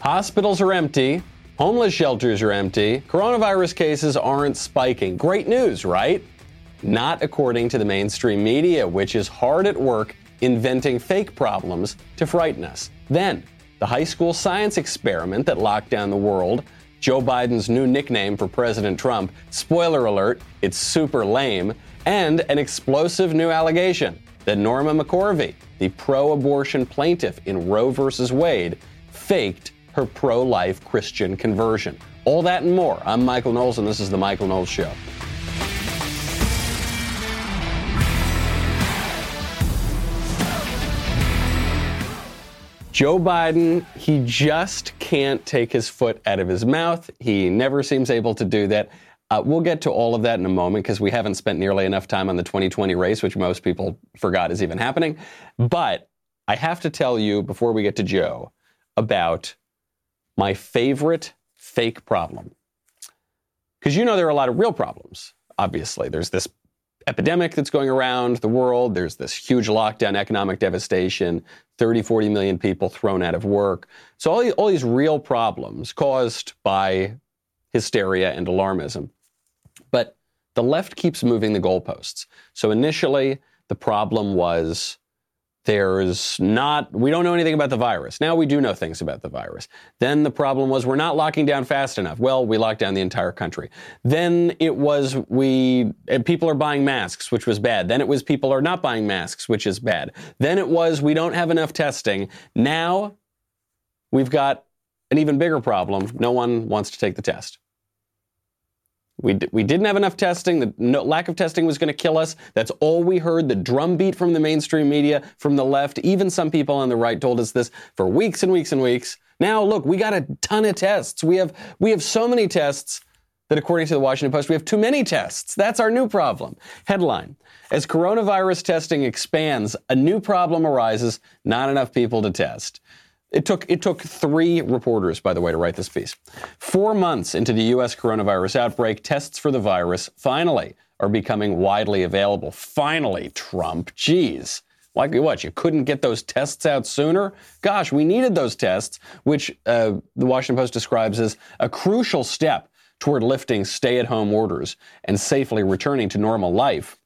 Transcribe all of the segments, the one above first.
Hospitals are empty. Homeless shelters are empty. Coronavirus cases aren't spiking. Great news, right? Not according to the mainstream media, which is hard at work inventing fake problems to frighten us. Then, the high school science experiment that locked down the world, Joe Biden's new nickname for President Trump, spoiler alert, it's super lame, and an explosive new allegation that Norma McCorvey, the pro-abortion plaintiff in Roe vs. Wade, faked her pro-life Christian conversion. All that and more. I'm Michael Knowles, and this is The Michael Knowles Show. Joe Biden, he just can't take his foot out of his mouth. He never seems able to do that. We'll get to all of that in a moment because we haven't spent nearly enough time on the 2020 race, which most people forgot is even happening. But I have to tell you before we get to Joe about my favorite fake problem. Because you know there are a lot of real problems, obviously. There's this epidemic that's going around the world. There's this huge lockdown, economic devastation, 30, 40 million people thrown out of work. So all these real problems caused by hysteria and alarmism. But the left keeps moving the goalposts. So initially, the problem was we don't know anything about the virus. Now we do know things about the virus. Then the problem was we're not locking down fast enough. Well, we locked down the entire country. Then it was people are buying masks, which was bad. Then it was people are not buying masks, which is bad. Then it was we don't have enough testing. Now we've got an even bigger problem. No one wants to take the test. We didn't have enough testing. Lack of testing was going to kill us. That's all we heard. The drumbeat from the mainstream media, from the left, even some people on the right told us this for weeks and weeks and weeks. Now, look, we got a ton of tests. We have so many tests that, according to the Washington Post, we have too many tests. That's our new problem. Headline: as coronavirus testing expands, a new problem arises, not enough people to test. It took three reporters, by the way, to write this piece. 4 months into the U.S. coronavirus outbreak, tests for the virus finally are becoming widely available. Finally, Trump. Geez. Like what? You couldn't get those tests out sooner? Gosh, we needed those tests, which the Washington Post describes as a crucial step toward lifting stay-at-home orders and safely returning to normal life.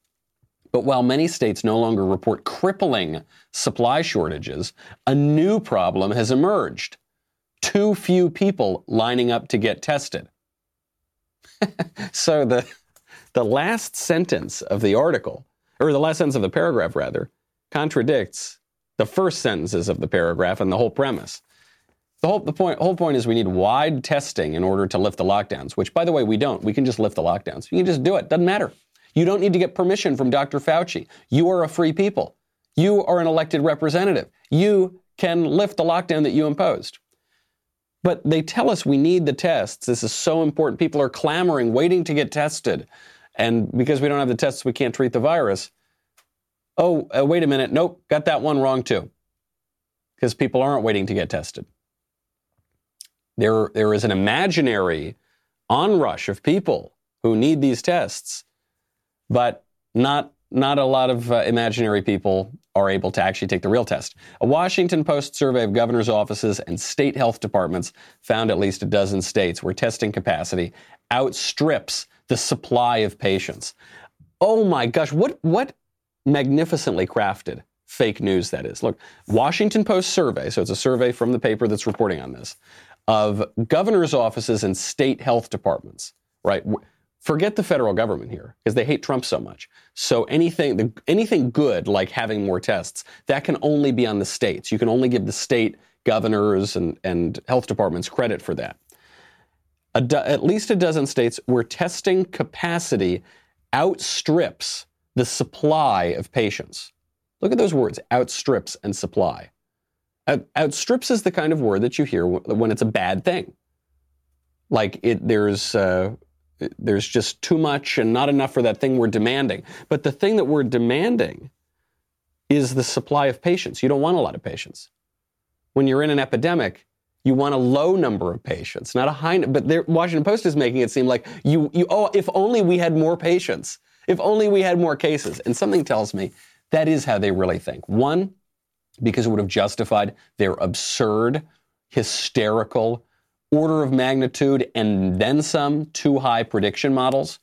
But while many states no longer report crippling supply shortages, a new problem has emerged. Too few people lining up to get tested. So the last sentence of the article, or the last sentence of the paragraph, rather, contradicts the first sentences of the paragraph and the whole premise. The whole point is we need wide testing in order to lift the lockdowns, which, by the way, we don't. We can just lift the lockdowns. You can just do it. Doesn't matter. You don't need to get permission from Dr. Fauci. You are a free people. You are an elected representative. You can lift the lockdown that you imposed. But they tell us we need the tests. This is so important. People are clamoring, waiting to get tested. And because we don't have the tests, we can't treat the virus. Oh, wait a minute. Nope, got that one wrong too. Because people aren't waiting to get tested. There is an imaginary onrush of people who need these tests. But not a lot of imaginary people are able to actually take the real test. A Washington Post survey of governor's offices and state health departments found at least a dozen states where testing capacity outstrips the supply of patients. Oh my gosh, what magnificently crafted fake news that is. Look, Washington Post survey, so it's a survey from the paper that's reporting on this, of governor's offices and state health departments, right? Forget the federal government here because they hate Trump so much. So anything good like having more tests, that can only be on the states. You can only give the state governors and health departments credit for that. At least a dozen states where testing capacity outstrips the supply of patients. Look at those words, outstrips and supply. Outstrips is the kind of word that you hear when it's a bad thing. Like there's just too much and not enough for that thing we're demanding. But the thing that we're demanding is the supply of patients. You don't want a lot of patients. When you're in an epidemic, you want a low number of patients, not a high number. But Washington Post is making it seem like if only we had more patients, if only we had more cases. And something tells me that is how they really think. One, because it would have justified their absurd hysterical, order of magnitude and then some too high prediction models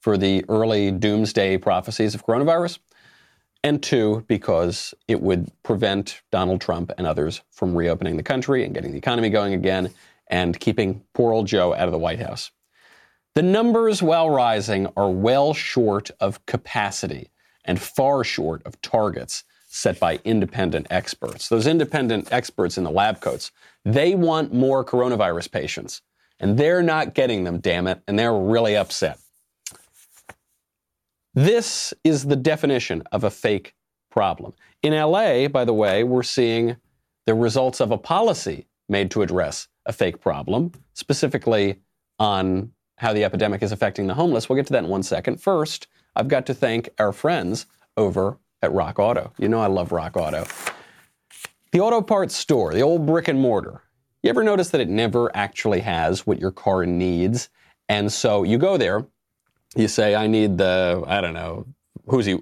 for the early doomsday prophecies of coronavirus. And two, because it would prevent Donald Trump and others from reopening the country and getting the economy going again and keeping poor old Joe out of the White House. The numbers, while rising, are well short of capacity and far short of targets set by independent experts. Those independent experts in the lab coats, they want more coronavirus patients, and they're not getting them, damn it, and they're really upset. This is the definition of a fake problem. In LA, by the way, we're seeing the results of a policy made to address a fake problem, specifically on how the epidemic is affecting the homeless. We'll get to that in 1 second. First, I've got to thank our friends over at Rock Auto. You know I love Rock Auto. The auto parts store, the old brick and mortar. You ever notice that it never actually has what your car needs? And so you go there, you say, I need the, I don't know, the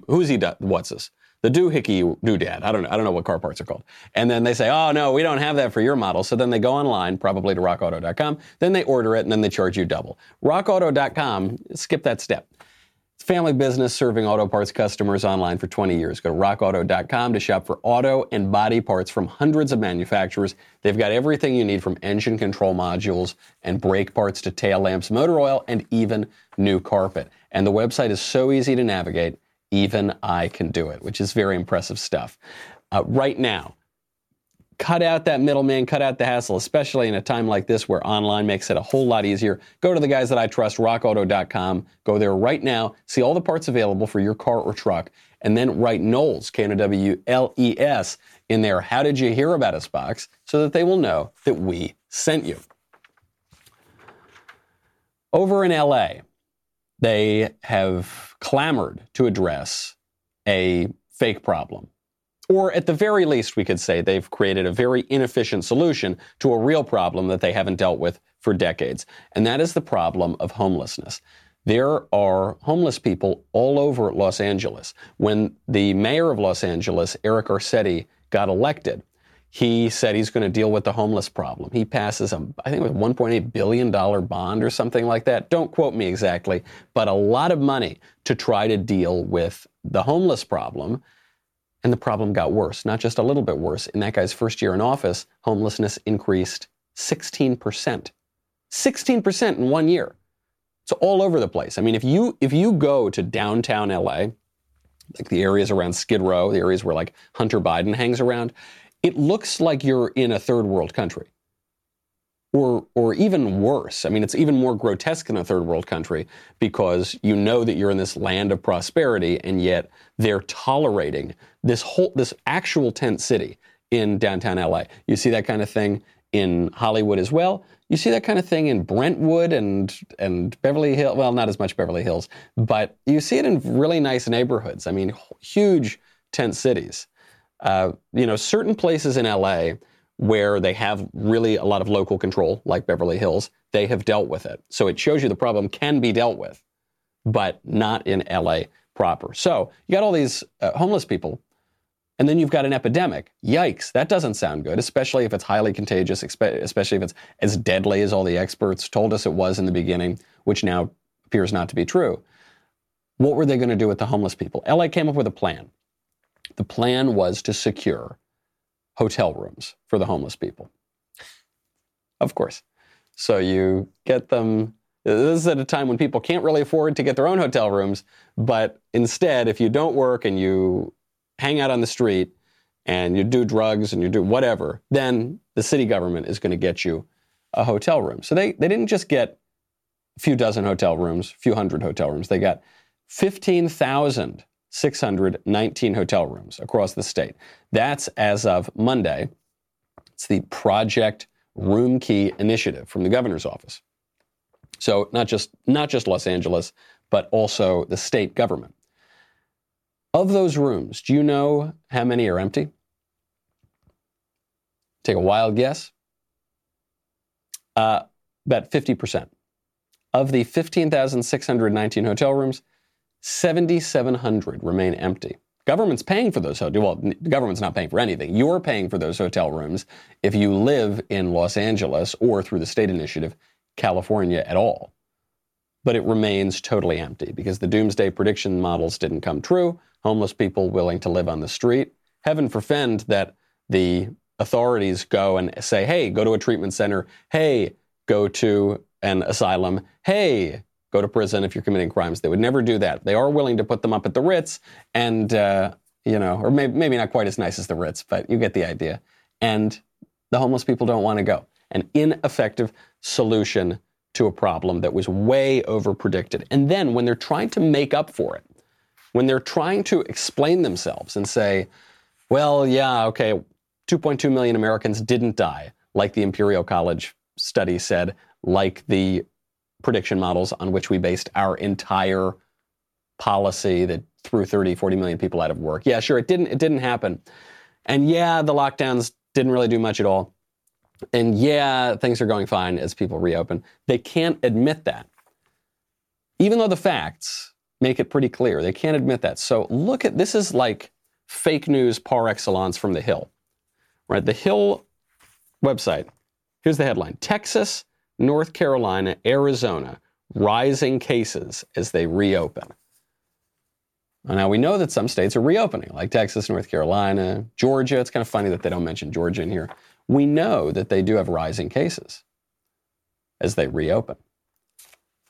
doohickey doodad. I don't know what car parts are called. And then they say, oh no, we don't have that for your model. So then they go online, probably to rockauto.com. Then they order it and then they charge you double. Rockauto.com, skip that step. Family business serving auto parts customers online for 20 years. Go to rockauto.com to shop for auto and body parts from hundreds of manufacturers. They've got everything you need from engine control modules and brake parts to tail lamps, motor oil, and even new carpet. And the website is so easy to navigate, even I can do it, which is very impressive stuff. Right now, cut out that middleman, cut out the hassle, especially in a time like this where online makes it a whole lot easier. Go to the guys that I trust, rockauto.com. Go there right now, see all the parts available for your car or truck, and then write Knowles, K-N-O-W-L-E-S, in their How Did You Hear About Us box so that they will know that we sent you. Over in L.A., they have clamored to address a fake problem. Or at the very least, we could say they've created a very inefficient solution to a real problem that they haven't dealt with for decades. And that is the problem of homelessness. There are homeless people all over Los Angeles. When the mayor of Los Angeles, Eric Garcetti, got elected, he said he's going to deal with the homeless problem. He passes a, I think it was $1.8 billion bond or something like that. Don't quote me exactly, but a lot of money to try to deal with the homeless problem. And the problem got worse, not just a little bit worse. In that guy's first year in office, homelessness increased 16%. 16% in 1 year. It's all over the place. I mean, if you go to downtown LA, like the areas around Skid Row, the areas where like Hunter Biden hangs around, it looks like you're in a third world country. Or even worse. I mean, it's even more grotesque in a third world country because you know that you're in this land of prosperity, and yet they're tolerating this actual tent city in downtown LA. You see that kind of thing in Hollywood as well. You see that kind of thing in Brentwood and Beverly Hills. Well, not as much Beverly Hills, but you see it in really nice neighborhoods. I mean, huge tent cities. Certain places in LA where they have really a lot of local control, like Beverly Hills, they have dealt with it. So it shows you the problem can be dealt with, but not in LA proper. So you got all these homeless people, and then you've got an epidemic. Yikes, that doesn't sound good, especially if it's highly contagious, especially if it's as deadly as all the experts told us it was in the beginning, which now appears not to be true. What were they going to do with the homeless people? LA came up with a plan. The plan was to secure hotel rooms for the homeless people. Of course. So you get them, this is at a time when people can't really afford to get their own hotel rooms, but instead, if you don't work and you hang out on the street and you do drugs and you do whatever, then the city government is going to get you a hotel room. So they didn't just get a few dozen hotel rooms, a few hundred hotel rooms. They got 15,619 hotel rooms across the state. That's as of Monday. It's the Project Room Key initiative from the governor's office. So not just Los Angeles, but also the state government. Of those rooms, do you know how many are empty? Take a wild guess. About 50%. Of the 15,619 hotel rooms, 7,700 remain empty. Government's paying for those hotels. Well, the government's not paying for anything. You're paying for those hotel rooms if you live in Los Angeles or through the state initiative, California at all. But it remains totally empty because the doomsday prediction models didn't come true. Homeless people willing to live on the street. Heaven forfend that the authorities go and say, hey, go to a treatment center. Hey, go to an asylum. Hey, go to prison if you're committing crimes. They would never do that. They are willing to put them up at the Ritz and, or maybe not quite as nice as the Ritz, but you get the idea. And the homeless people don't want to go. An ineffective solution to a problem that was way overpredicted. And then when they're trying to make up for it, when they're trying to explain themselves and say, well, yeah, okay, 2.2 million Americans didn't die, like the Imperial College study said, like the prediction models on which we based our entire policy that threw 30, 40 million people out of work. Yeah, sure, it didn't happen. And yeah, the lockdowns didn't really do much at all. And yeah, things are going fine as people reopen. They can't admit that. Even though the facts make it pretty clear, they can't admit that. So look at, this is like fake news par excellence from The Hill, right? The Hill website, here's the headline, Texas, North Carolina, Arizona, rising cases as they reopen. Now, we know that some states are reopening, like Texas, North Carolina, Georgia. It's kind of funny that they don't mention Georgia in here. We know that they do have rising cases as they reopen.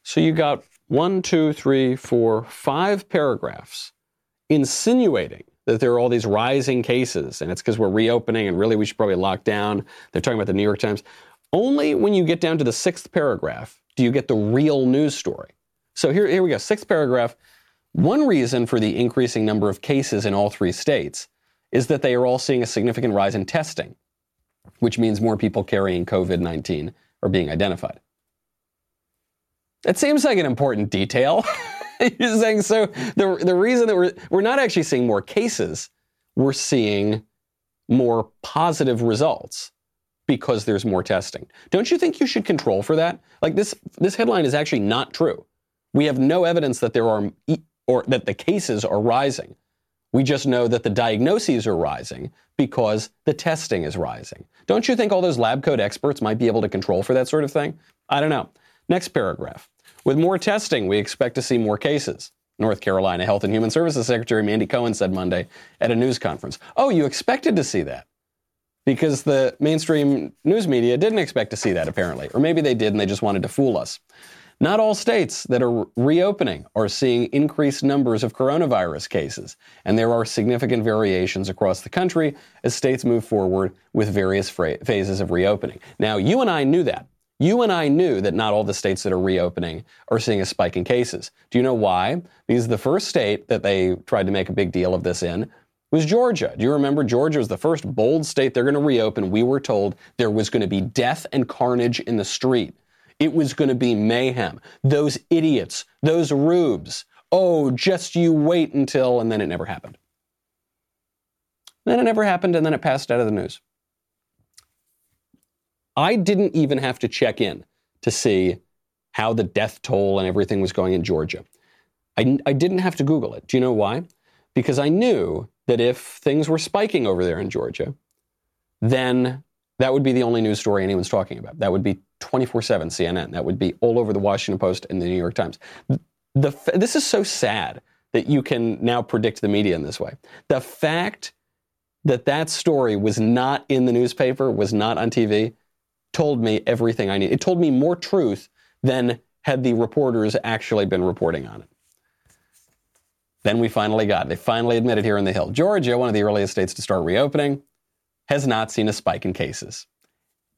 So you got 5 paragraphs insinuating that there are all these rising cases, and it's because we're reopening and really we should probably lock down. They're talking about the New York Times. Only when you get down to the 6th paragraph do you get the real news story. So here we go, 6th paragraph. One reason for the increasing number of cases in all 3 states is that they are all seeing a significant rise in testing, which means more people carrying COVID-19 are being identified. That seems like an important detail. You're saying, so the reason that we're not actually seeing more cases, we're seeing more positive results because there's more testing. Don't you think you should control for that? Like this headline is actually not true. We have no evidence that there are or that the cases are rising. We just know that the diagnoses are rising because the testing is rising. Don't you think all those lab coat experts might be able to control for that sort of thing? I don't know. Next paragraph. With more testing, we expect to see more cases. North Carolina Health and Human Services Secretary Mandy Cohen said Monday at a news conference. Oh, you expected to see that because the mainstream news media didn't expect to see that apparently. Or maybe they did and they just wanted to fool us. Not all states that are reopening are seeing increased numbers of coronavirus cases, and there are significant variations across the country as states move forward with various phases of reopening. Now, you and I knew that. You and I knew that not all the states that are reopening are seeing a spike in cases. Do you know why? Because the first state that they tried to make a big deal of this in was Georgia. Do you remember? Georgia was the first bold state they're going to reopen. We were told there was going to be death and carnage in the street. It was going to be mayhem. Those idiots, those rubes. Oh, just you wait until, and then it never happened. Then it never happened, and then it passed out of the news. I didn't even have to check in to see how the death toll and everything was going in Georgia. I didn't have to Google it. Do you know why? Because I knew that if things were spiking over there in Georgia, then that would be the only news story anyone's talking about. That would be 24/7 CNN. That would be all over the Washington Post and the New York Times. This is so sad that you can now predict the media in this way. The fact that that story was not in the newspaper, was not on TV, told me everything I need. It told me more truth than had the reporters actually been reporting on it. Then we finally got it. They finally admitted here in The Hill. Georgia, one of the earliest states to start reopening, has not seen a spike in cases.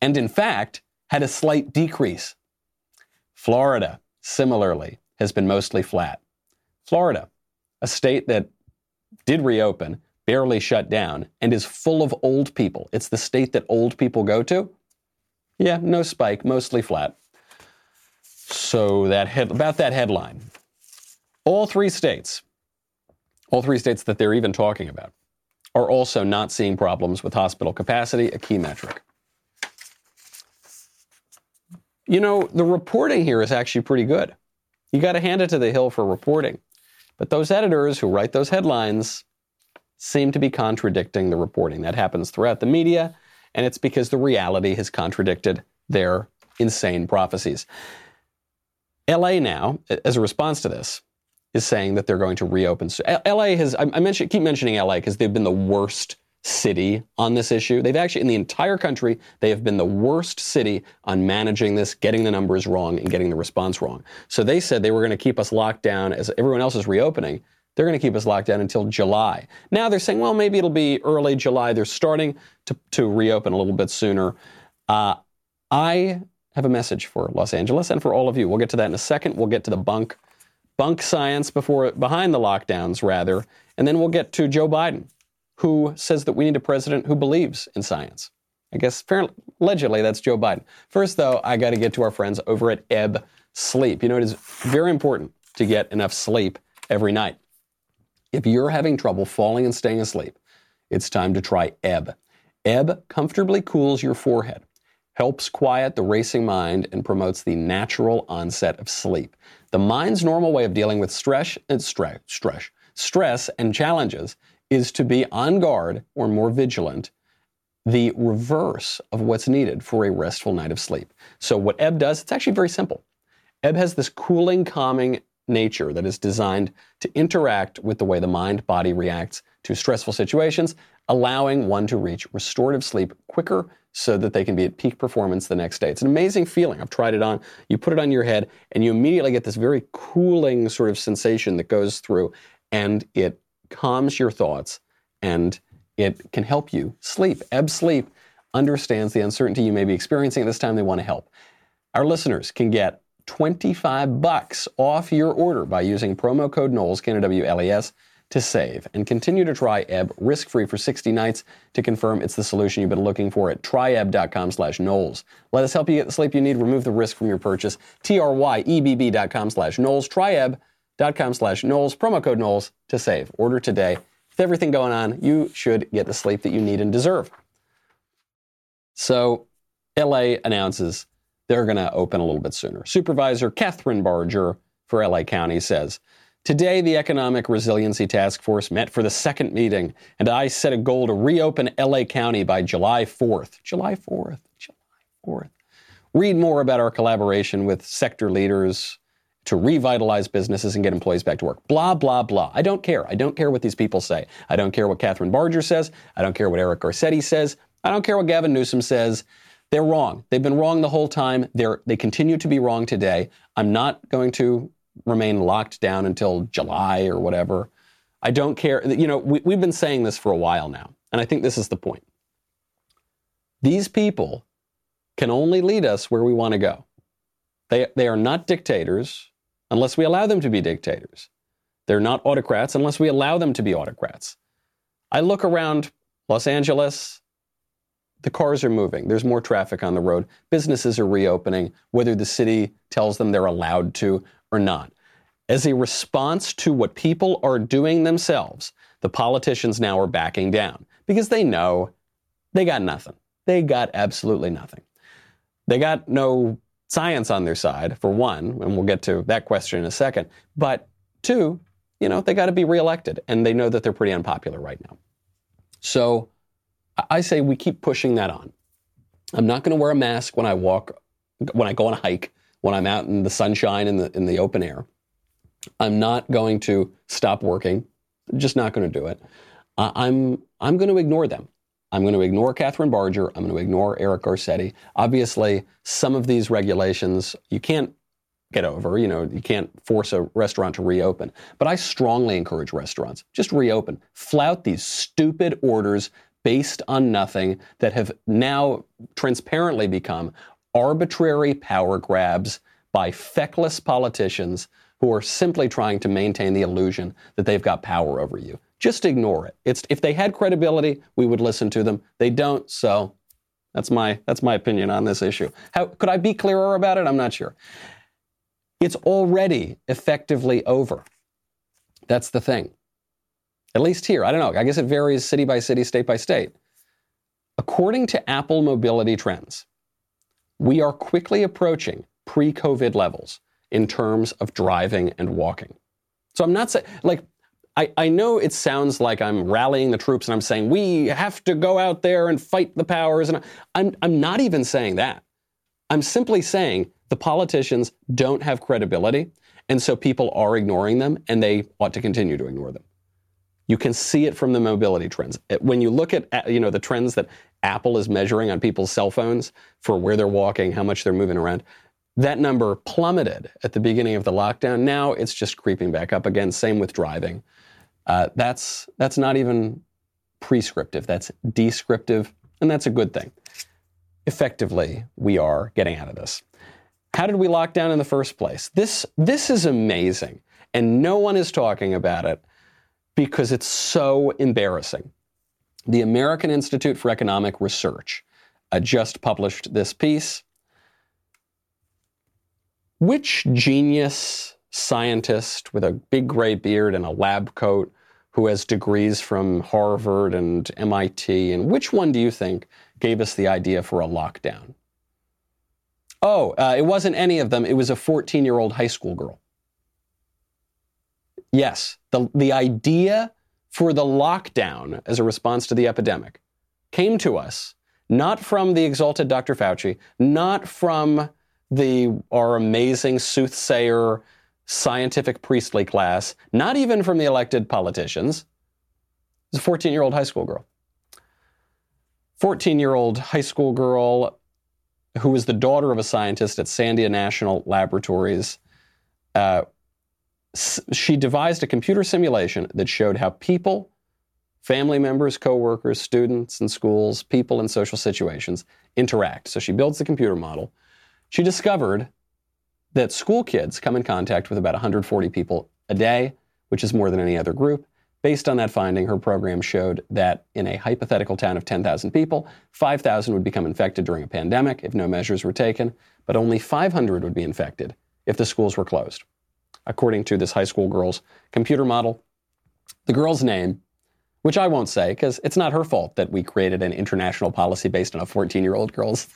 And in fact, had a slight decrease. Florida, similarly, has been mostly flat. Florida, a state that did reopen, barely shut down, and is full of old people. It's the state that old people go to. Yeah, no spike, mostly flat. So about that headline. All three states that they're even talking about, are also not seeing problems with hospital capacity, a key metric. You know, the reporting here is actually pretty good. You got to hand it to The Hill for reporting. But those editors who write those headlines, seem to be contradicting the reporting. That happens throughout the media, and it's because the reality has contradicted their insane prophecies. LA now, as a response to this, is saying that they're going to reopen. So LA has, I keep mentioning LA because they've been the worst city on this issue. They've actually, in the entire country, they have been the worst city on managing this, getting the numbers wrong and getting the response wrong. So they said they were going to keep us locked down as everyone else is reopening. They're going to keep us locked down until July. Now they're saying, well, maybe it'll be early July. They're starting to reopen a little bit sooner. I have a message for Los Angeles and for all of you. We'll get to that in a second. We'll get to the bunk science behind the lockdowns, rather. And then we'll get to Joe Biden, who says that we need a president who believes in science. I guess, allegedly, that's Joe Biden. First, though, I got to get to our friends over at Ebb Sleep. You know, it is very important to get enough sleep every night. If you're having trouble falling and staying asleep, it's time to try Ebb. Ebb comfortably cools your forehead, helps quiet the racing mind, and promotes the natural onset of sleep. The mind's normal way of dealing with stress and challenges is to be on guard or more vigilant, the reverse of what's needed for a restful night of sleep. So what Ebb does, it's actually very simple. Ebb has this cooling, calming nature that is designed to interact with the way the mind-body reacts to stressful situations, allowing one to reach restorative sleep quicker so that they can be at peak performance the next day. It's an amazing feeling. I've tried it on. You put it on your head, and you immediately get this very cooling sort of sensation that goes through, and it calms your thoughts, and it can help you sleep. Ebb Sleep understands the uncertainty you may be experiencing at this time. They want to help. Our listeners can get $25 off your order by using promo code Knowles, K-N-O-W-L-E-S, to save. And continue to try Ebb risk-free for 60 nights to confirm it's the solution you've been looking for at tryeb.com/Knowles. Let us help you get the sleep you need. Remove the risk from your purchase. TRYEBB.com/Knowles. Tryeb.com/Knowles. Promo code Knowles to save. Order today. With everything going on, you should get the sleep that you need and deserve. So LA announces they're going to open a little bit sooner. Supervisor Catherine Barger for LA County says, "Today, the Economic Resiliency Task Force met for the second meeting, and I set a goal to reopen LA County by July 4th. July 4th. Read more about our collaboration with sector leaders to revitalize businesses and get employees back to work. Blah, blah, blah. I don't care. I don't care what these people say. I don't care what Catherine Barger says. I don't care what Eric Garcetti says. I don't care what Gavin Newsom says. They're wrong. They've been wrong the whole time. They continue to be wrong today. I'm not going to remain locked down until July or whatever. I don't care. You know, we've been saying this for a while now, and I think this is the point. These people can only lead us where we want to go. They are not dictators unless we allow them to be dictators. They're not autocrats unless we allow them to be autocrats. I look around Los Angeles. The cars are moving. There's more traffic on the road. Businesses are reopening, whether the city tells them they're allowed to or not. As a response to what people are doing themselves, the politicians now are backing down because they know they got nothing. They got absolutely nothing. They got no science on their side, for one, and we'll get to that question in a second. But two, you know, they got to be reelected, and they know that they're pretty unpopular right now. So I say we keep pushing that on. I'm not going to wear a mask when I walk, when I go on a hike, when I'm out in the sunshine in the open air. I'm not going to stop working. I'm just not going to do it. I'm going to ignore them. I'm going to ignore Catherine Barger. I'm going to ignore Eric Garcetti. Obviously, some of these regulations you can't get over. You know, you can't force a restaurant to reopen. But I strongly encourage restaurants, just reopen. Flout these stupid orders based on nothing that have now transparently become arbitrary power grabs by feckless politicians who are simply trying to maintain the illusion that they've got power over you. Just ignore it. If they had credibility, we would listen to them. They don't, so that's my opinion on this issue. How could I be clearer about it? I'm not sure. It's already effectively over. That's the thing. At least here. I don't know. I guess it varies city by city, state by state. According to Apple Mobility Trends, we are quickly approaching pre-COVID levels in terms of driving and walking. So I'm not saying, like, I know it sounds like I'm rallying the troops and I'm saying we have to go out there and fight the powers. And I'm not even saying that. I'm simply saying the politicians don't have credibility, and so people are ignoring them, and they ought to continue to ignore them. You can see it from the mobility trends. When you look at, you know, the trends that Apple is measuring on people's cell phones for where they're walking, how much they're moving around, that number plummeted at the beginning of the lockdown. Now it's just creeping back up again. Same with driving. That's not even prescriptive. That's descriptive, and that's a good thing. Effectively, we are getting out of this. How did we lock down in the first place? This is amazing, and no one is talking about it because it's so embarrassing. The American Institute for Economic Research just published this piece. Which genius scientist with a big gray beard and a lab coat who has degrees from Harvard and MIT, and which one do you think gave us the idea for a lockdown? It wasn't any of them. It was a 14-year-old high school girl. Yes, the idea for the lockdown as a response to the epidemic came to us not from the exalted Dr. Fauci, not from our amazing soothsayer scientific priestly class, not even from the elected politicians. It was a 14-year-old high school girl. 14-year-old high school girl who was the daughter of a scientist at Sandia National Laboratories. She devised a computer simulation that showed how people, family members, coworkers, students in schools, people in social situations interact. So she builds the computer model. She discovered that school kids come in contact with about 140 people a day, which is more than any other group. Based on that finding, her program showed that in a hypothetical town of 10,000 people, 5,000 would become infected during a pandemic if no measures were taken, but only 500 would be infected if the schools were closed, according to this high school girl's computer model. The girl's name, which I won't say because it's not her fault that we created an international policy based on a 14-year-old girl's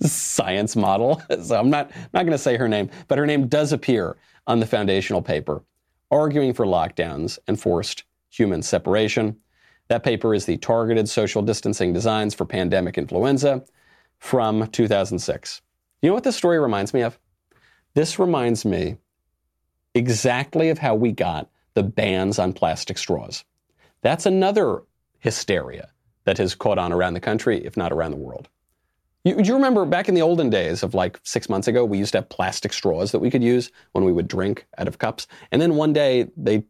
science model. So I'm not going to say her name, but her name does appear on the foundational paper, arguing for lockdowns and forced human separation. That paper is the Targeted Social Distancing Designs for Pandemic Influenza from 2006. You know what this story reminds me of? This reminds me exactly of how we got the bans on plastic straws. That's another hysteria that has caught on around the country, if not around the world. Do you remember back in the olden days of like 6 months ago, we used to have plastic straws that we could use when we would drink out of cups. And then one day they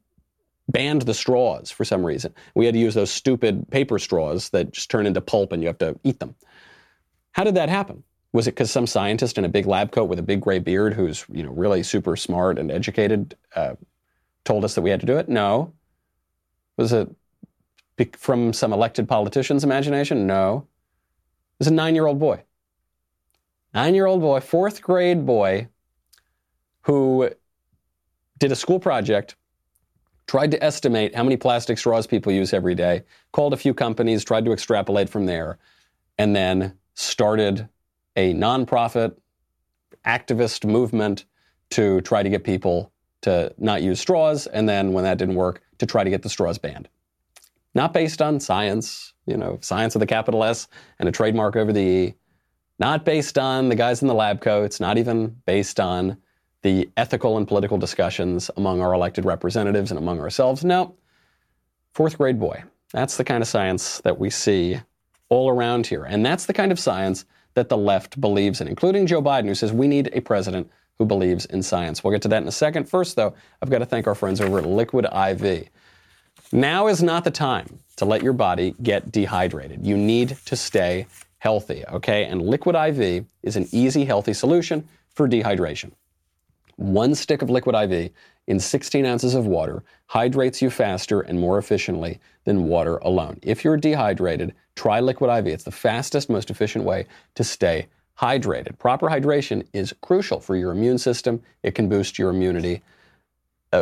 banned the straws for some reason. We had to use those stupid paper straws that just turn into pulp and you have to eat them. How did that happen? Was it because some scientist in a big lab coat with a big gray beard who's, you know, really super smart and educated told us that we had to do it? No. Was it from some elected politician's imagination? No. It was a 9-year-old boy. 9-year-old boy, 4th grade boy, who did a school project, tried to estimate how many plastic straws people use every day, called a few companies, tried to extrapolate from there, and then started a nonprofit activist movement to try to get people to not use straws, and then when that didn't work, to try to get the straws banned. Not based on science, you know, science with a capital S and a trademark over the E. Not based on the guys in the lab coats, not even based on the ethical and political discussions among our elected representatives and among ourselves. No, 4th grade boy. That's the kind of science that we see all around here. And that's the kind of science that the left believes in, including Joe Biden, who says we need a president who believes in science. We'll get to that in a second. First, though, I've got to thank our friends over at Liquid IV. Now is not the time to let your body get dehydrated. You need to stay healthy, okay? And Liquid IV is an easy, healthy solution for dehydration. One stick of Liquid IV in 16 ounces of water hydrates you faster and more efficiently than water alone. If you're dehydrated, try Liquid IV. It's the fastest, most efficient way to stay hydrated. Proper hydration is crucial for your immune system. It can boost your immunity.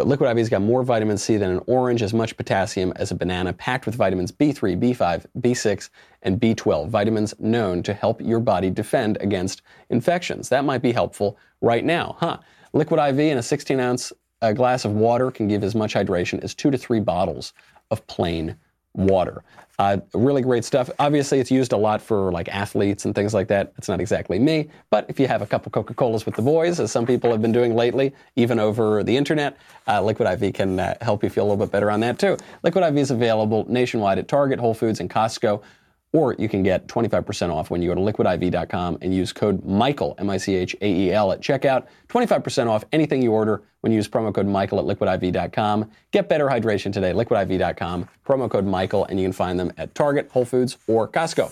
Liquid IV's got more vitamin C than an orange, as much potassium as a banana, packed with vitamins B3, B5, B6, and B12, vitamins known to help your body defend against infections. That might be helpful right now, huh? Liquid IV in a 16-ounce a glass of water can give as much hydration as 2 to 3 bottles of plain water. Really great stuff. Obviously, it's used a lot for like athletes and things like that. It's not exactly me, but if you have a couple Coca-Colas with the boys, as some people have been doing lately, even over the internet, Liquid IV can help you feel a little bit better on that too. Liquid IV is available nationwide at Target, Whole Foods, and Costco, or you can get 25% off when you go to liquidiv.com and use code Michael, M-I-C-H-A-E-L, at checkout. 25% off anything you order when you use promo code Michael at liquidiv.com. Get better hydration today, liquidiv.com, promo code Michael, and you can find them at Target, Whole Foods, or Costco.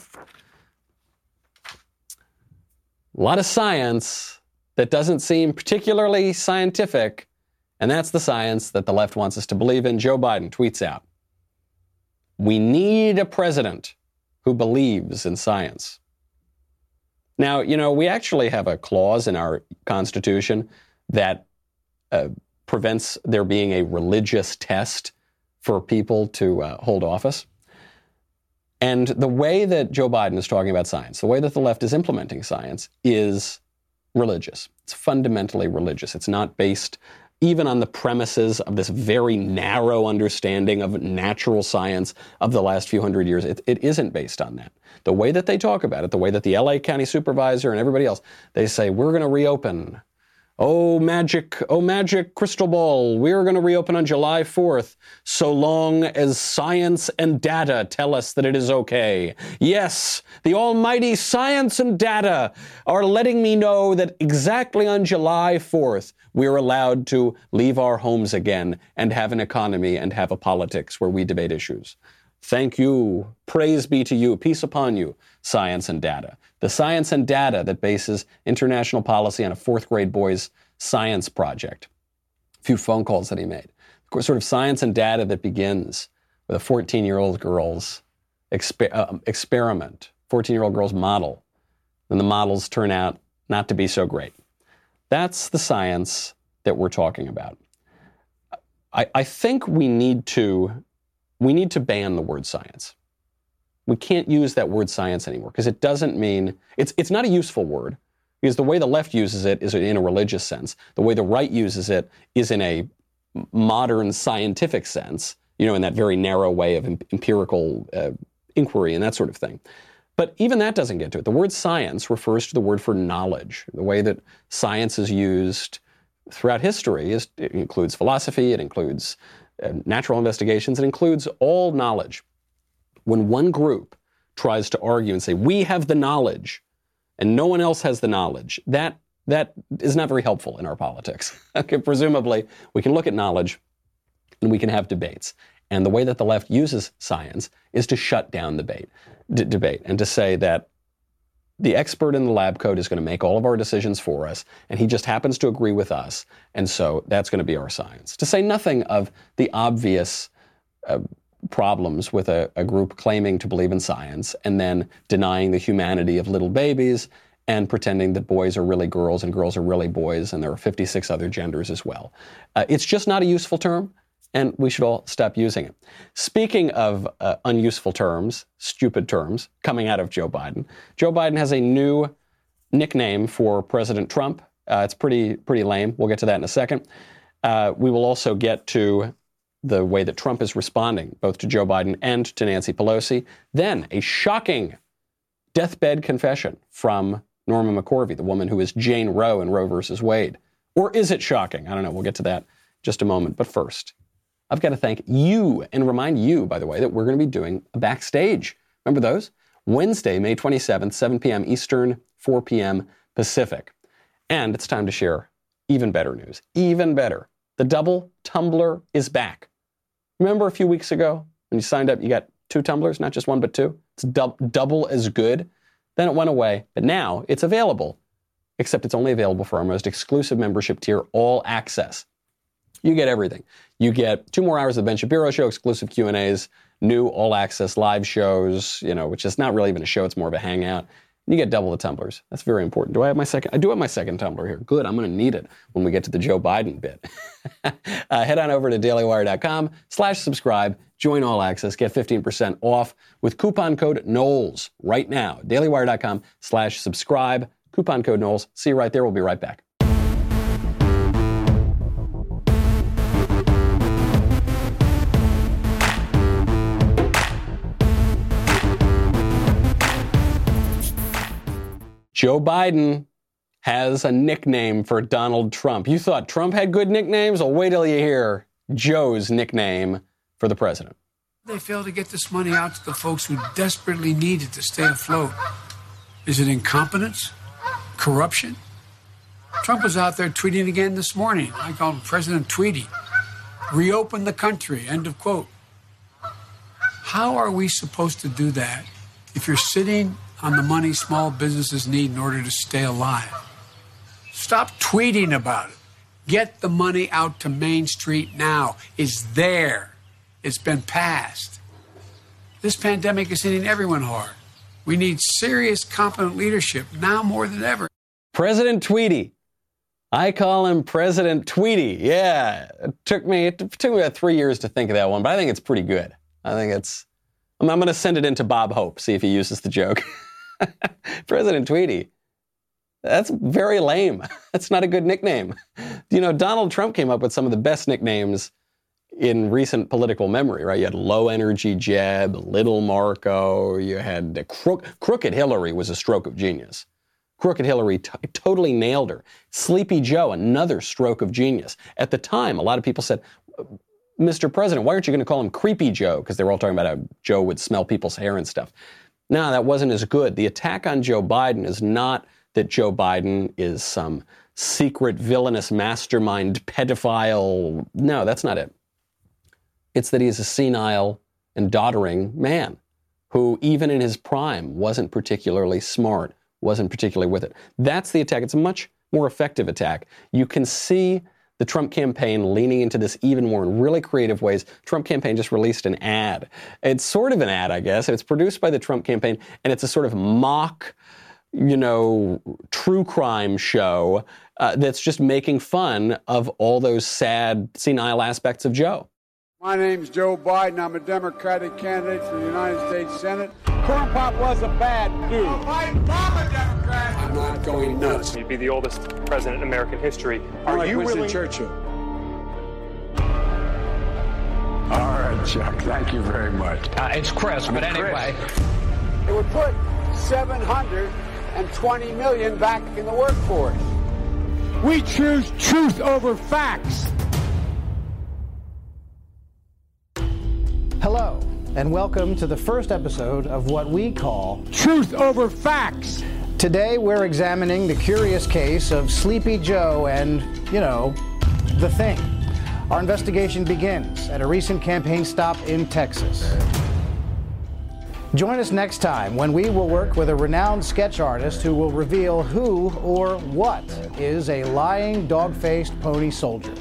A lot of science that doesn't seem particularly scientific, and that's the science that the left wants us to believe in. Joe Biden tweets out, "We need a president who believes in science." Now, you know, we actually have a clause in our Constitution that prevents there being a religious test for people to hold office. And the way that Joe Biden is talking about science, the way that the left is implementing science, is religious. It's fundamentally religious. It's not based even on the premises of this very narrow understanding of natural science of the last few hundred years. It isn't based on that. The way that they talk about it, the way that the LA County Supervisor and everybody else, they say, we're going to reopen. Oh, magic crystal ball. We're going to reopen on July 4th, so long as science and data tell us that it is okay. Yes, the almighty science and data are letting me know that exactly on July 4th, we're allowed to leave our homes again and have an economy and have a politics where we debate issues. Thank you. Praise be to you. Peace upon you, science and data. The science and data that bases international policy on a fourth-grade boy's science project. A few phone calls that he made. Sort of science and data that begins with a 14-year-old girl's experiment, 14-year-old girl's model, and the models turn out not to be so great. That's the science that we're talking about. I think we need to ban the word science. We can't use that word science anymore because it doesn't mean, it's not a useful word because the way the left uses it is in a religious sense. The way the right uses it is in a modern scientific sense, you know, in that very narrow way of empirical inquiry and that sort of thing. But even that doesn't get to it. The word science refers to the word for knowledge. The way that science is used throughout history is, it includes philosophy, it includes natural investigations, it includes all knowledge. When one group tries to argue and say, we have the knowledge and no one else has the knowledge, that is not very helpful in our politics. Okay, presumably, we can look at knowledge and we can have debates. And the way that the left uses science is to shut down debate and to say that the expert in the lab coat is going to make all of our decisions for us, and he just happens to agree with us, and so that's going to be our science. To say nothing of the obvious problems with a group claiming to believe in science and then denying the humanity of little babies and pretending that boys are really girls and girls are really boys, and there are 56 other genders as well. It's just not a useful term, and we should all stop using it. Speaking of unuseful terms, stupid terms, coming out of Joe Biden has a new nickname for President Trump. It's pretty lame. We'll get to that in a second. We will also get to the way that Trump is responding, both to Joe Biden and to Nancy Pelosi. Then a shocking deathbed confession from Norma McCorvey, the woman who is Jane Roe in Roe vs. Wade. Or is it shocking? I don't know. We'll get to that in just a moment. But first, I've got to thank you and remind you, by the way, that we're going to be doing a backstage. Remember those? Wednesday, May 27th, 7 p.m. Eastern, 4 p.m. Pacific. And it's time to share even better news. Even better. The double tumbler is back. Remember a few weeks ago when you signed up, you got 2 tumblers, not just 1, but 2. It's double as good. Then it went away, but now it's available, except it's only available for our most exclusive membership tier, All Access. You get everything. You get 2 more hours of The Ben Shapiro Show, exclusive Q&As, new all-access live shows, you know, which is not really even a show. It's more of a hangout. You get double the tumblers. That's very important. I do have my second tumbler here. Good. I'm going to need it when we get to the Joe Biden bit. Head on over to dailywire.com/subscribe. Join All Access. Get 15% off with coupon code Knowles right now. dailywire.com/subscribe. Coupon code Knowles. See you right there. We'll be right back. Joe Biden has a nickname for Donald Trump. You thought Trump had good nicknames? Well, wait till you hear Joe's nickname for the president. They failed to get this money out to the folks who desperately need it to stay afloat. Is it incompetence? Corruption? Trump was out there tweeting again this morning. I call him President Tweety. Reopen the country, end of quote. How are we supposed to do that if you're sitting on the money small businesses need in order to stay alive? Stop tweeting about it. Get the money out to Main Street now. It's there. It's been passed. This pandemic is hitting everyone hard. We need serious, competent leadership now more than ever. President Tweety. I call him President Tweety. Yeah, it took me about 3 years to think of that one, but I think it's pretty good. I'm going to send it in to Bob Hope, see if he uses the joke. President Tweety. That's very lame. That's not a good nickname. You know, Donald Trump came up with some of the best nicknames in recent political memory, right? You had Low Energy Jeb, Little Marco. You had Crooked Hillary was a stroke of genius. Crooked Hillary totally nailed her. Sleepy Joe, another stroke of genius. At the time, a lot of people said, Mr. President, why aren't you going to call him Creepy Joe? Because they were all talking about how Joe would smell people's hair and stuff. No, that wasn't as good. The attack on Joe Biden is not that Joe Biden is some secret, villainous mastermind pedophile. No, that's not it. It's that he is a senile and doddering man who, even in his prime, wasn't particularly smart, wasn't particularly with it. That's the attack. It's a much more effective attack. You can see the Trump campaign leaning into this even more in really creative ways. Trump campaign just released an ad. It's sort of an ad, I guess. It's produced by the Trump campaign, and it's a sort of mock, you know, true crime show that's just making fun of all those sad, senile aspects of Joe. My name's Joe Biden. I'm a Democratic candidate for the United States Senate. Corn Pop was a bad dude. Biden, I'm a Democrat. I'm not going nuts. You'd be the oldest president in American history. Are you Winston Churchill? All right, Chuck. Thank you very much. It's Chris, but anyway. It would put 720 million back in the workforce. We choose truth over facts. Hello, and welcome to the first episode of what we call Truth Over Facts. Today, we're examining the curious case of Sleepy Joe and, you know, the thing. Our investigation begins at a recent campaign stop in Texas. Join us next time when we will work with a renowned sketch artist who will reveal who or what is a lying, dog-faced pony soldier.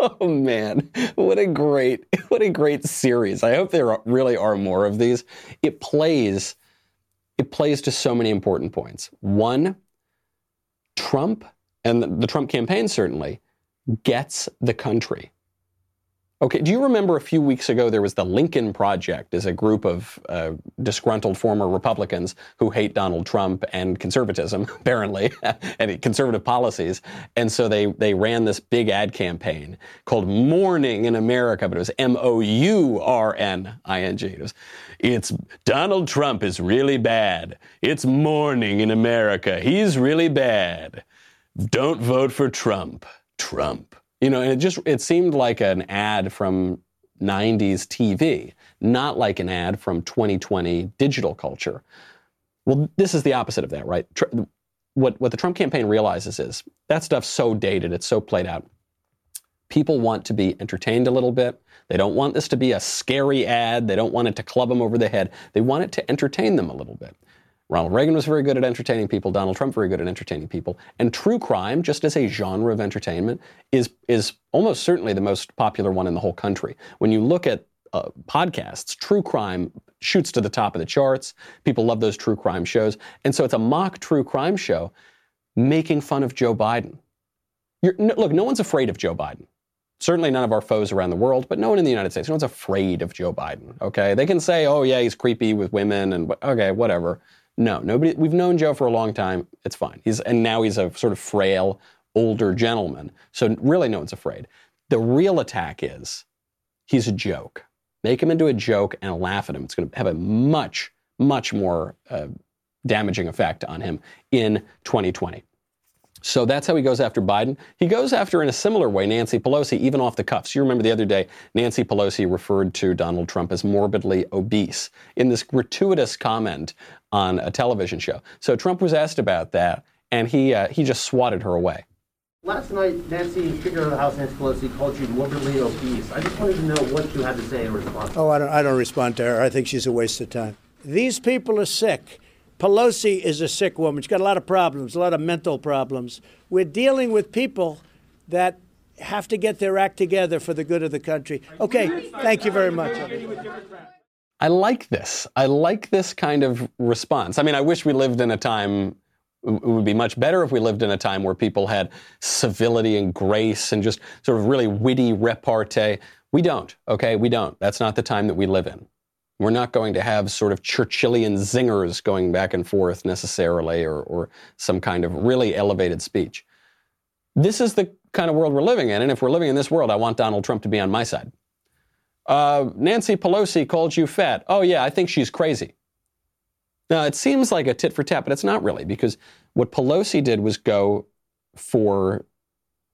Oh, man, what a great series. I hope there really are more of these. It plays to so many important points. One, Trump and the Trump campaign certainly gets the country. Okay, do you remember a few weeks ago there was the Lincoln Project as a group of disgruntled former Republicans who hate Donald Trump and conservatism, apparently, and conservative policies. And so they ran this big ad campaign called Morning in America, but it was M-O-U-R-N-I-N-G. It was, it's Donald Trump is really bad. It's morning in America. He's really bad. Don't vote for Trump. Trump. You know, and it seemed like an ad from 90s TV, not like an ad from 2020 digital culture. Well, this is the opposite of that, right? What the Trump campaign realizes is that stuff's so dated, it's so played out. People want to be entertained a little bit. They don't want this to be a scary ad. They don't want it to club them over the head. They want it to entertain them a little bit. Ronald Reagan was very good at entertaining people. Donald Trump very good at entertaining people. And true crime, just as a genre of entertainment, is almost certainly the most popular one in the whole country. When you look at podcasts, true crime shoots to the top of the charts. People love those true crime shows. And so it's a mock true crime show making fun of Joe Biden. Look, no one's afraid of Joe Biden. Certainly none of our foes around the world, but no one in the United States. No one's afraid of Joe Biden, okay? They can say, oh, yeah, he's creepy with women and, okay, whatever. No, nobody. We've known Joe for a long time. It's fine. Now he's a sort of frail, older gentleman. So really no one's afraid. The real attack is he's a joke. Make him into a joke and laugh at him. It's going to have a much, much more damaging effect on him in 2020. So that's how he goes after Biden. He goes after, in a similar way, Nancy Pelosi, even off the cuffs. You remember the other day, Nancy Pelosi referred to Donald Trump as morbidly obese in this gratuitous comment on a television show. So Trump was asked about that, and he just swatted her away. Last night, Nancy, Speaker of the House Nancy Pelosi, called you morbidly obese. I just wanted to know what you had to say in response. Oh, I don't respond to her. I think she's a waste of time. These people are sick. Pelosi is a sick woman. She's got a lot of problems, a lot of mental problems. We're dealing with people that have to get their act together for the good of the country. Okay, thank you very much. I like this. I like this kind of response. I mean, I wish we lived in a time, it would be much better if we lived in a time where people had civility and grace and just sort of really witty repartee. We don't, okay? We don't. That's not the time that we live in. We're not going to have sort of Churchillian zingers going back and forth necessarily, or some kind of really elevated speech. This is the kind of world we're living in, and if we're living in this world, I want Donald Trump to be on my side. Nancy Pelosi called you fat. Oh, yeah, I think she's crazy. Now, it seems like a tit for tat, but it's not really, because what Pelosi did was go for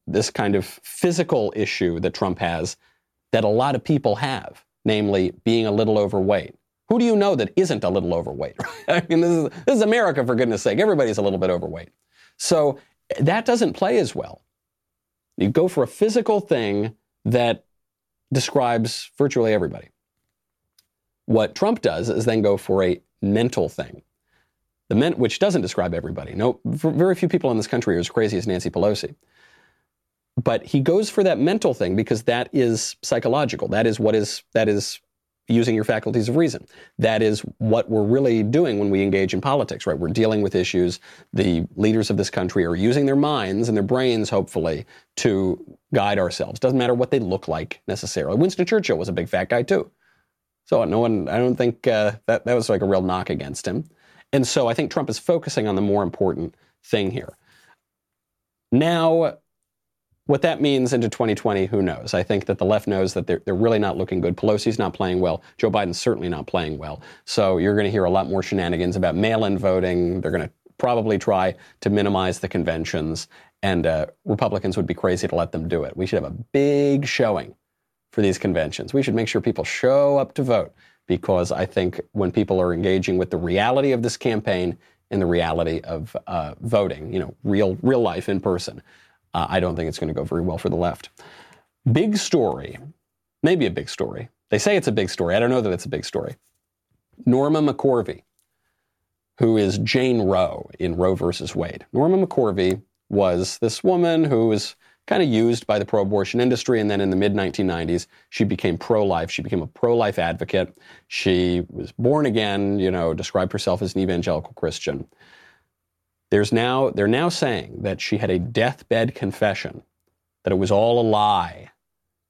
this kind of physical issue that Trump has that a lot of people have. Namely, being a little overweight. Who do you know that isn't a little overweight? I mean, this is America, for goodness sake. Everybody's a little bit overweight. So that doesn't play as well. You go for a physical thing that describes virtually everybody. What Trump does is then go for a mental thing, which doesn't describe everybody. No, very few people in this country are as crazy as Nancy Pelosi. But he goes for that mental thing because that is psychological. That is using your faculties of reason. That is what we're really doing when we engage in politics, right? We're dealing with issues. The leaders of this country are using their minds and their brains, hopefully, to guide ourselves. Doesn't matter what they look like necessarily. Winston Churchill was a big fat guy too. So I don't think that was like a real knock against him. And so I think Trump is focusing on the more important thing here. Now, what that means into 2020, who knows? I think that the left knows that they're really not looking good. Pelosi's not playing well. Joe Biden's certainly not playing well. So you're going to hear a lot more shenanigans about mail-in voting. They're going to probably try to minimize the conventions, and Republicans would be crazy to let them do it. We should have a big showing for these conventions. We should make sure people show up to vote, because I think when people are engaging with the reality of this campaign and the reality of voting, you know, real life in person, I don't think it's going to go very well for the left. Big story. Maybe a big story. They say it's a big story. I don't know that it's a big story. Norma McCorvey, who is Jane Roe in Roe vs. Wade. Norma McCorvey was this woman who was kind of used by the pro-abortion industry, and then in the mid-1990s, she became pro-life. She became a pro-life advocate. She was born again, you know, described herself as an evangelical Christian. They're now saying that she had a deathbed confession, that it was all a lie.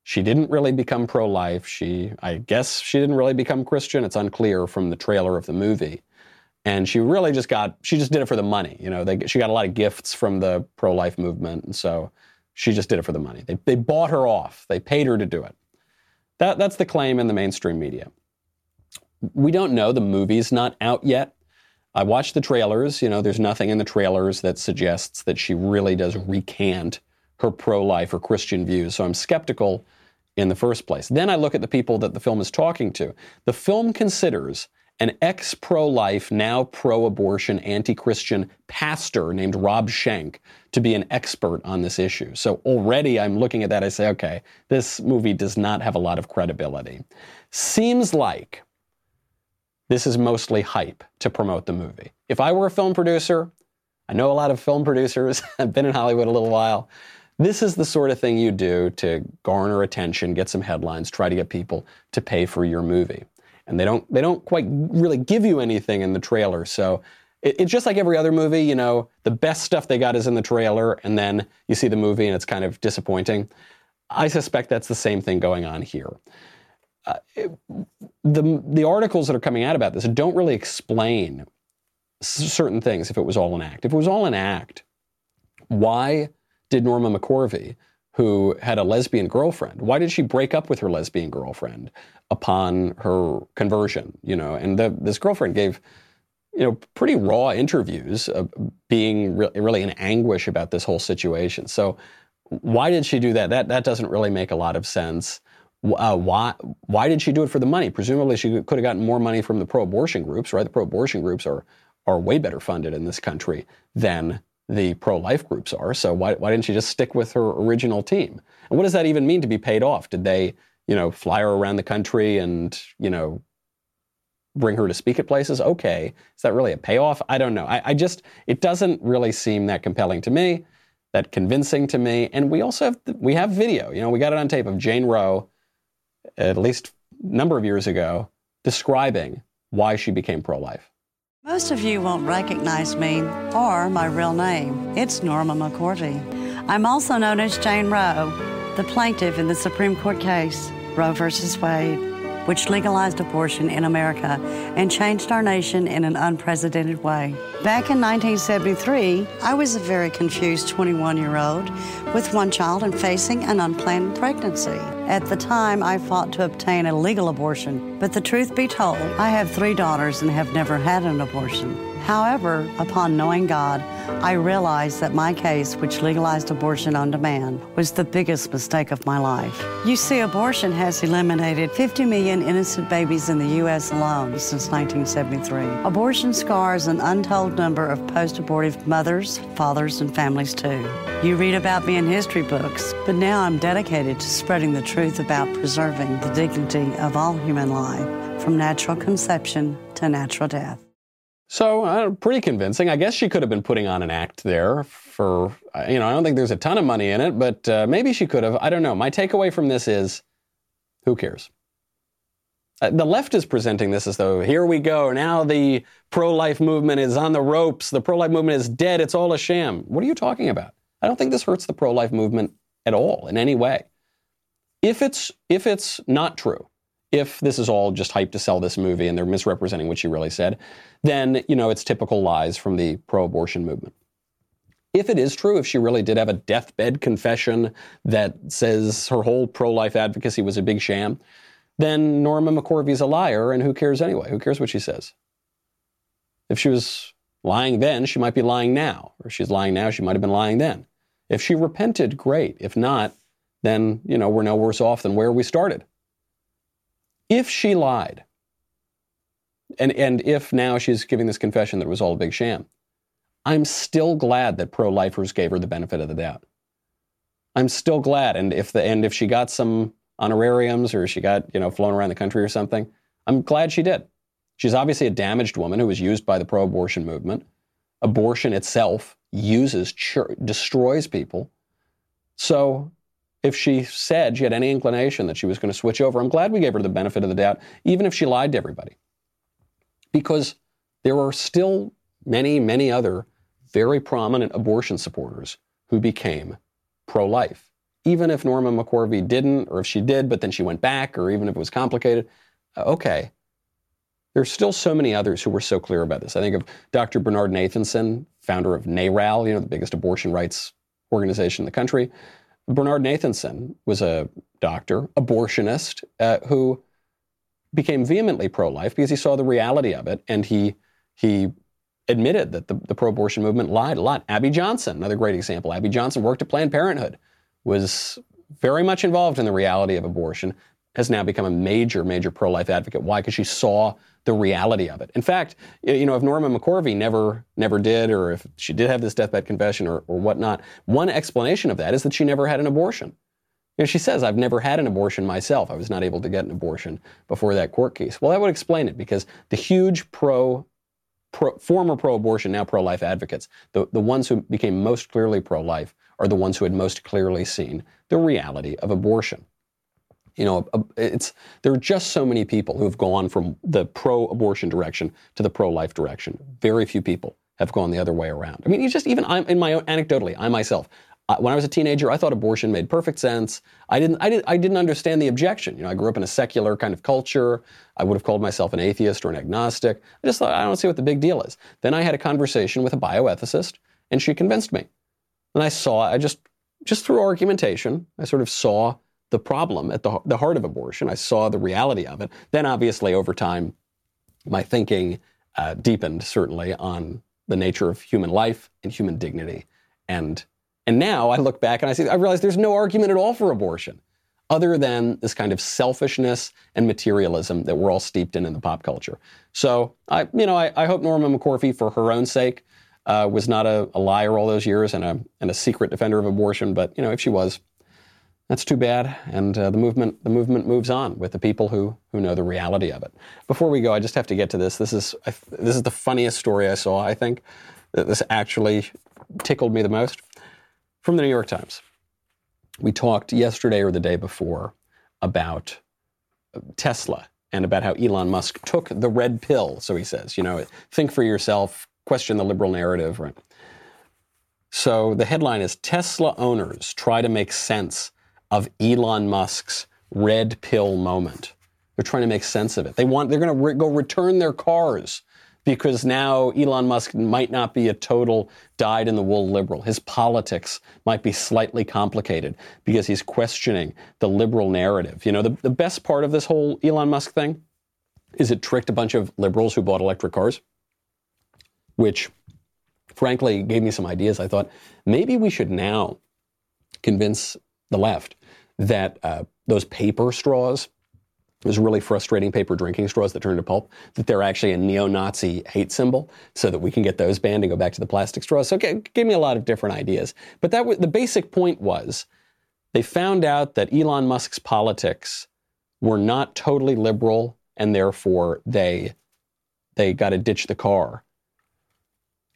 She didn't really become pro-life. I guess she didn't really become Christian. It's unclear from the trailer of the movie. And she really just did it for the money. You know, she got a lot of gifts from the pro-life movement. And so she just did it for the money. They bought her off. They paid her to do it. That's the claim in the mainstream media. We don't know. The movie's not out yet. I watched the trailers. You know, there's nothing in the trailers that suggests that she really does recant her pro-life or Christian views. So I'm skeptical in the first place. Then I look at the people that the film is talking to. The film considers an ex-pro-life, now pro-abortion, anti-Christian pastor named Rob Schenck to be an expert on this issue. So already I'm looking at that. I say, okay, this movie does not have a lot of credibility. Seems like this is mostly hype to promote the movie. If I were a film producer, I know a lot of film producers, I've been in Hollywood a little while, this is the sort of thing you do to garner attention, get some headlines, try to get people to pay for your movie. And they don't quite really give you anything in the trailer. So it's just like every other movie, you know, the best stuff they got is in the trailer, and then you see the movie and it's kind of disappointing. I suspect that's the same thing going on here. The articles that are coming out about this don't really explain certain things if it was all an act. If it was all an act, why did Norma McCorvey, who had a lesbian girlfriend, why did she break up with her lesbian girlfriend upon her conversion? You know, and this girlfriend gave pretty raw interviews being really in anguish about this whole situation. So why did she do that? That doesn't really make a lot of sense. Why did she do it for the money? Presumably she could have gotten more money from the pro-abortion groups, right? The pro-abortion groups are way better funded in this country than the pro-life groups are. So why didn't she just stick with her original team? And what does that even mean to be paid off? Did they, fly her around the country and, bring her to speak at places? Okay. Is that really a payoff? I don't know. I just, it doesn't really seem that compelling to me, that convincing to me. And we also have, we have video, we got it on tape of Jane Roe, at least a number of years ago, describing why she became pro-life. Most of you won't recognize me or my real name. It's Norma McCorvey. I'm also known as Jane Roe, the plaintiff in the Supreme Court case, Roe vs. Wade, which legalized abortion in America and changed our nation in an unprecedented way. Back in 1973, I was a very confused 21-year-old with one child and facing an unplanned pregnancy. At the time, I fought to obtain a legal abortion, but the truth be told, I have 3 daughters and have never had an abortion. However, upon knowing God, I realized that my case, which legalized abortion on demand, was the biggest mistake of my life. You see, abortion has eliminated 50 million innocent babies in the U.S. alone since 1973. Abortion scars an untold number of post-abortive mothers, fathers, and families, too. You read about me in history books, but now I'm dedicated to spreading the truth about preserving the dignity of all human life, from natural conception to natural death. So pretty convincing. I guess she could have been putting on an act there for, I don't think there's a ton of money in it, but maybe she could have. I don't know. My takeaway from this is, who cares? The left is presenting this as though, here we go. Now the pro-life movement is on the ropes. The pro-life movement is dead. It's all a sham. What are you talking about? I don't think this hurts the pro-life movement at all in any way. If it's not true, if this is all just hype to sell this movie and they're misrepresenting what she really said, then, it's typical lies from the pro-abortion movement. If it is true, if she really did have a deathbed confession that says her whole pro-life advocacy was a big sham, then Norma McCorvey's a liar, and who cares anyway? Who cares what she says? If she was lying then, she might be lying now. Or if she's lying now, she might have been lying then. If she repented, great. If not, then, we're no worse off than where we started. If she lied, and if now she's giving this confession that it was all a big sham, I'm still glad that pro-lifers gave her the benefit of the doubt. I'm still glad, and if she got some honorariums or she got, flown around the country or something, I'm glad she did. She's obviously a damaged woman who was used by the pro-abortion movement. Abortion itself destroys people. So if she said she had any inclination that she was going to switch over, I'm glad we gave her the benefit of the doubt, even if she lied to everybody. Because there are still many, many other very prominent abortion supporters who became pro-life. Even if Norma McCorvey didn't, or if she did, but then she went back, or even if it was complicated, okay. There's still so many others who were so clear about this. I think of Dr. Bernard Nathanson, founder of NARAL, the biggest abortion rights organization in the country. Bernard Nathanson was a doctor, abortionist, who became vehemently pro-life because he saw the reality of it, and he admitted that the pro-abortion movement lied a lot. Abby Johnson, another great example. Abby Johnson worked at Planned Parenthood, was very much involved in the reality of abortion, has now become a major, major pro-life advocate. Why? Because she saw the reality of it. In fact, if Norma McCorvey never did, or if she did have this deathbed confession or whatnot, one explanation of that is that she never had an abortion. She says, I've never had an abortion myself. I was not able to get an abortion before that court case. Well, that would explain it, because the huge former pro-abortion, now pro-life advocates, the ones who became most clearly pro-life are the ones who had most clearly seen the reality of abortion. There are just so many people who've gone from the pro-abortion direction to the pro-life direction. Very few people have gone the other way around. I mean, anecdotally, I myself, when I was a teenager, I thought abortion made perfect sense. I didn't understand the objection. I grew up in a secular kind of culture. I would have called myself an atheist or an agnostic. I just thought, I don't see what the big deal is. Then I had a conversation with a bioethicist, and she convinced me. And I just through argumentation, I sort of saw the problem at the heart of abortion. I saw the reality of it. Then obviously over time, my thinking deepened, certainly, on the nature of human life and human dignity. And now I look back and I realize there's no argument at all for abortion other than this kind of selfishness and materialism that we're all steeped in the pop culture. So, I hope Norma McCorvey, for her own sake, was not a liar all those years and a secret defender of abortion. But, if she was, that's too bad. And the movement moves on with the people who know the reality of it. Before we go, I just have to get to this. This is the funniest story I saw, I think. This actually tickled me the most. From the New York Times. We talked yesterday or the day before about Tesla and about how Elon Musk took the red pill. So he says, think for yourself, question the liberal narrative, right? So the headline is, Tesla owners try to make sense of Elon Musk's red pill moment. They're trying to make sense of it. They're going to go return their cars because now Elon Musk might not be a total dyed-in-the-wool liberal. His politics might be slightly complicated because he's questioning the liberal narrative. The best part of this whole Elon Musk thing is it tricked a bunch of liberals who bought electric cars, which, frankly, gave me some ideas. I thought, maybe we should now convince the left that those paper straws, those really frustrating paper drinking straws that turn to pulp, that they're actually a neo-Nazi hate symbol, so that we can get those banned and go back to the plastic straws. So it gave me a lot of different ideas. But the basic point was, they found out that Elon Musk's politics were not totally liberal, and therefore they got to ditch the car.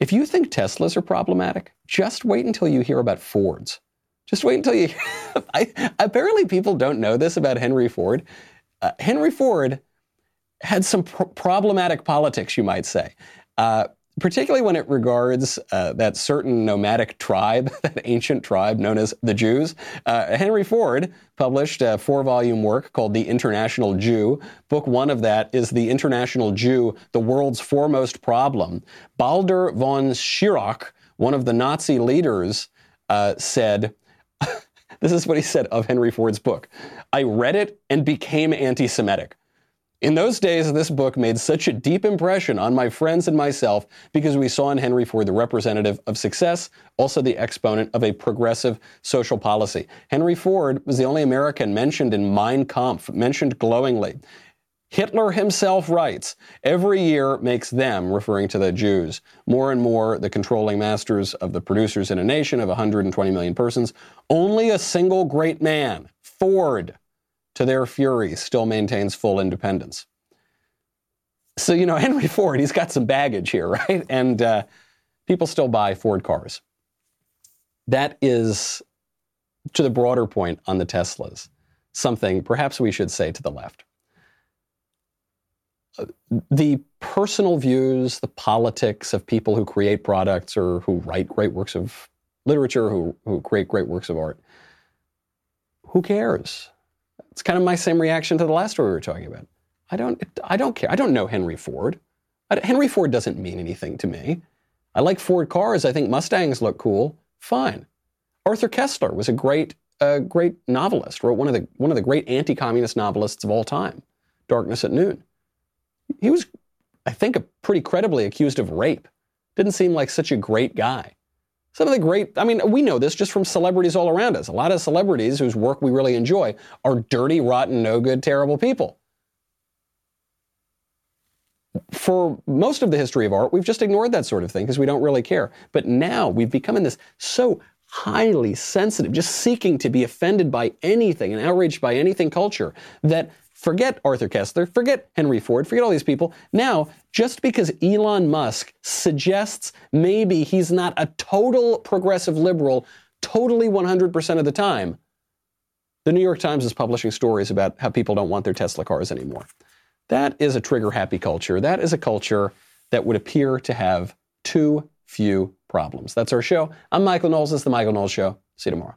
If you think Teslas are problematic, just wait until you hear about Fords. Just wait until you hear... Apparently people don't know this about Henry Ford. Henry Ford had some problematic politics, you might say, particularly when it regards that certain nomadic tribe, that ancient tribe known as the Jews. Henry Ford published a 4-volume work called The International Jew. Book 1 of that is The International Jew, The World's Foremost Problem. Baldur von Schirach, one of the Nazi leaders, said... This is what he said of Henry Ford's book. I read it and became anti-Semitic. In those days, this book made such a deep impression on my friends and myself because we saw in Henry Ford the representative of success, also the exponent of a progressive social policy. Henry Ford was the only American mentioned in Mein Kampf, mentioned glowingly. Hitler himself writes, every year makes them, referring to the Jews, more and more the controlling masters of the producers in a nation of 120 million persons. Only a single great man, Ford, to their fury, still maintains full independence. So, Henry Ford, he's got some baggage here, right? And people still buy Ford cars. That is, to the broader point on the Teslas, something perhaps we should say to the left. The personal views, the politics of people who create products or who write great works of literature, who create great works of art, who cares? It's kind of my same reaction to the last story we were talking about. I don't care. I don't know Henry Ford. Henry Ford doesn't mean anything to me. I like Ford cars. I think Mustangs look cool. Fine. Arthur Koestler was a great novelist, wrote one of the great anti-communist novelists of all time, Darkness at Noon. He was, I think, pretty credibly accused of rape. Didn't seem like such a great guy. Some of the great, we know this just from celebrities all around us. A lot of celebrities whose work we really enjoy are dirty, rotten, no good, terrible people. For most of the history of art, we've just ignored that sort of thing because we don't really care. But now we've become in this so highly sensitive, just seeking to be offended by anything and outraged by anything culture that... Forget Arthur Koestler, forget Henry Ford, forget all these people. Now, just because Elon Musk suggests maybe he's not a total progressive liberal totally 100% of the time, the New York Times is publishing stories about how people don't want their Tesla cars anymore. That is a trigger-happy culture. That is a culture that would appear to have too few problems. That's our show. I'm Michael Knowles. This is The Michael Knowles Show. See you tomorrow.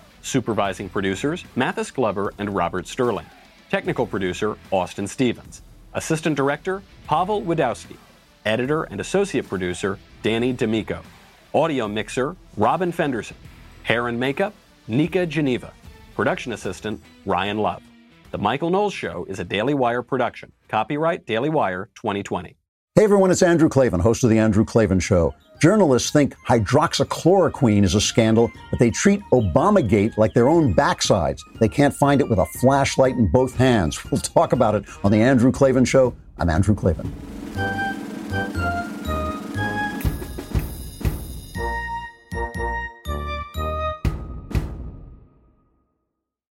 Supervising producers, Mathis Glover and Robert Sterling. Technical producer, Austin Stevens. Assistant director, Pavel Wadowski. Editor and associate producer, Danny D'Amico. Audio mixer, Robin Fenderson. Hair and makeup, Nika Geneva. Production assistant, Ryan Love. The Michael Knowles Show is a Daily Wire production. Copyright Daily Wire 2020. Hey everyone, it's Andrew Klavan, host of The Andrew Klavan Show. Journalists think hydroxychloroquine is a scandal, but they treat Obamagate like their own backsides. They can't find it with a flashlight in both hands. We'll talk about it on The Andrew Klavan Show. I'm Andrew Klavan.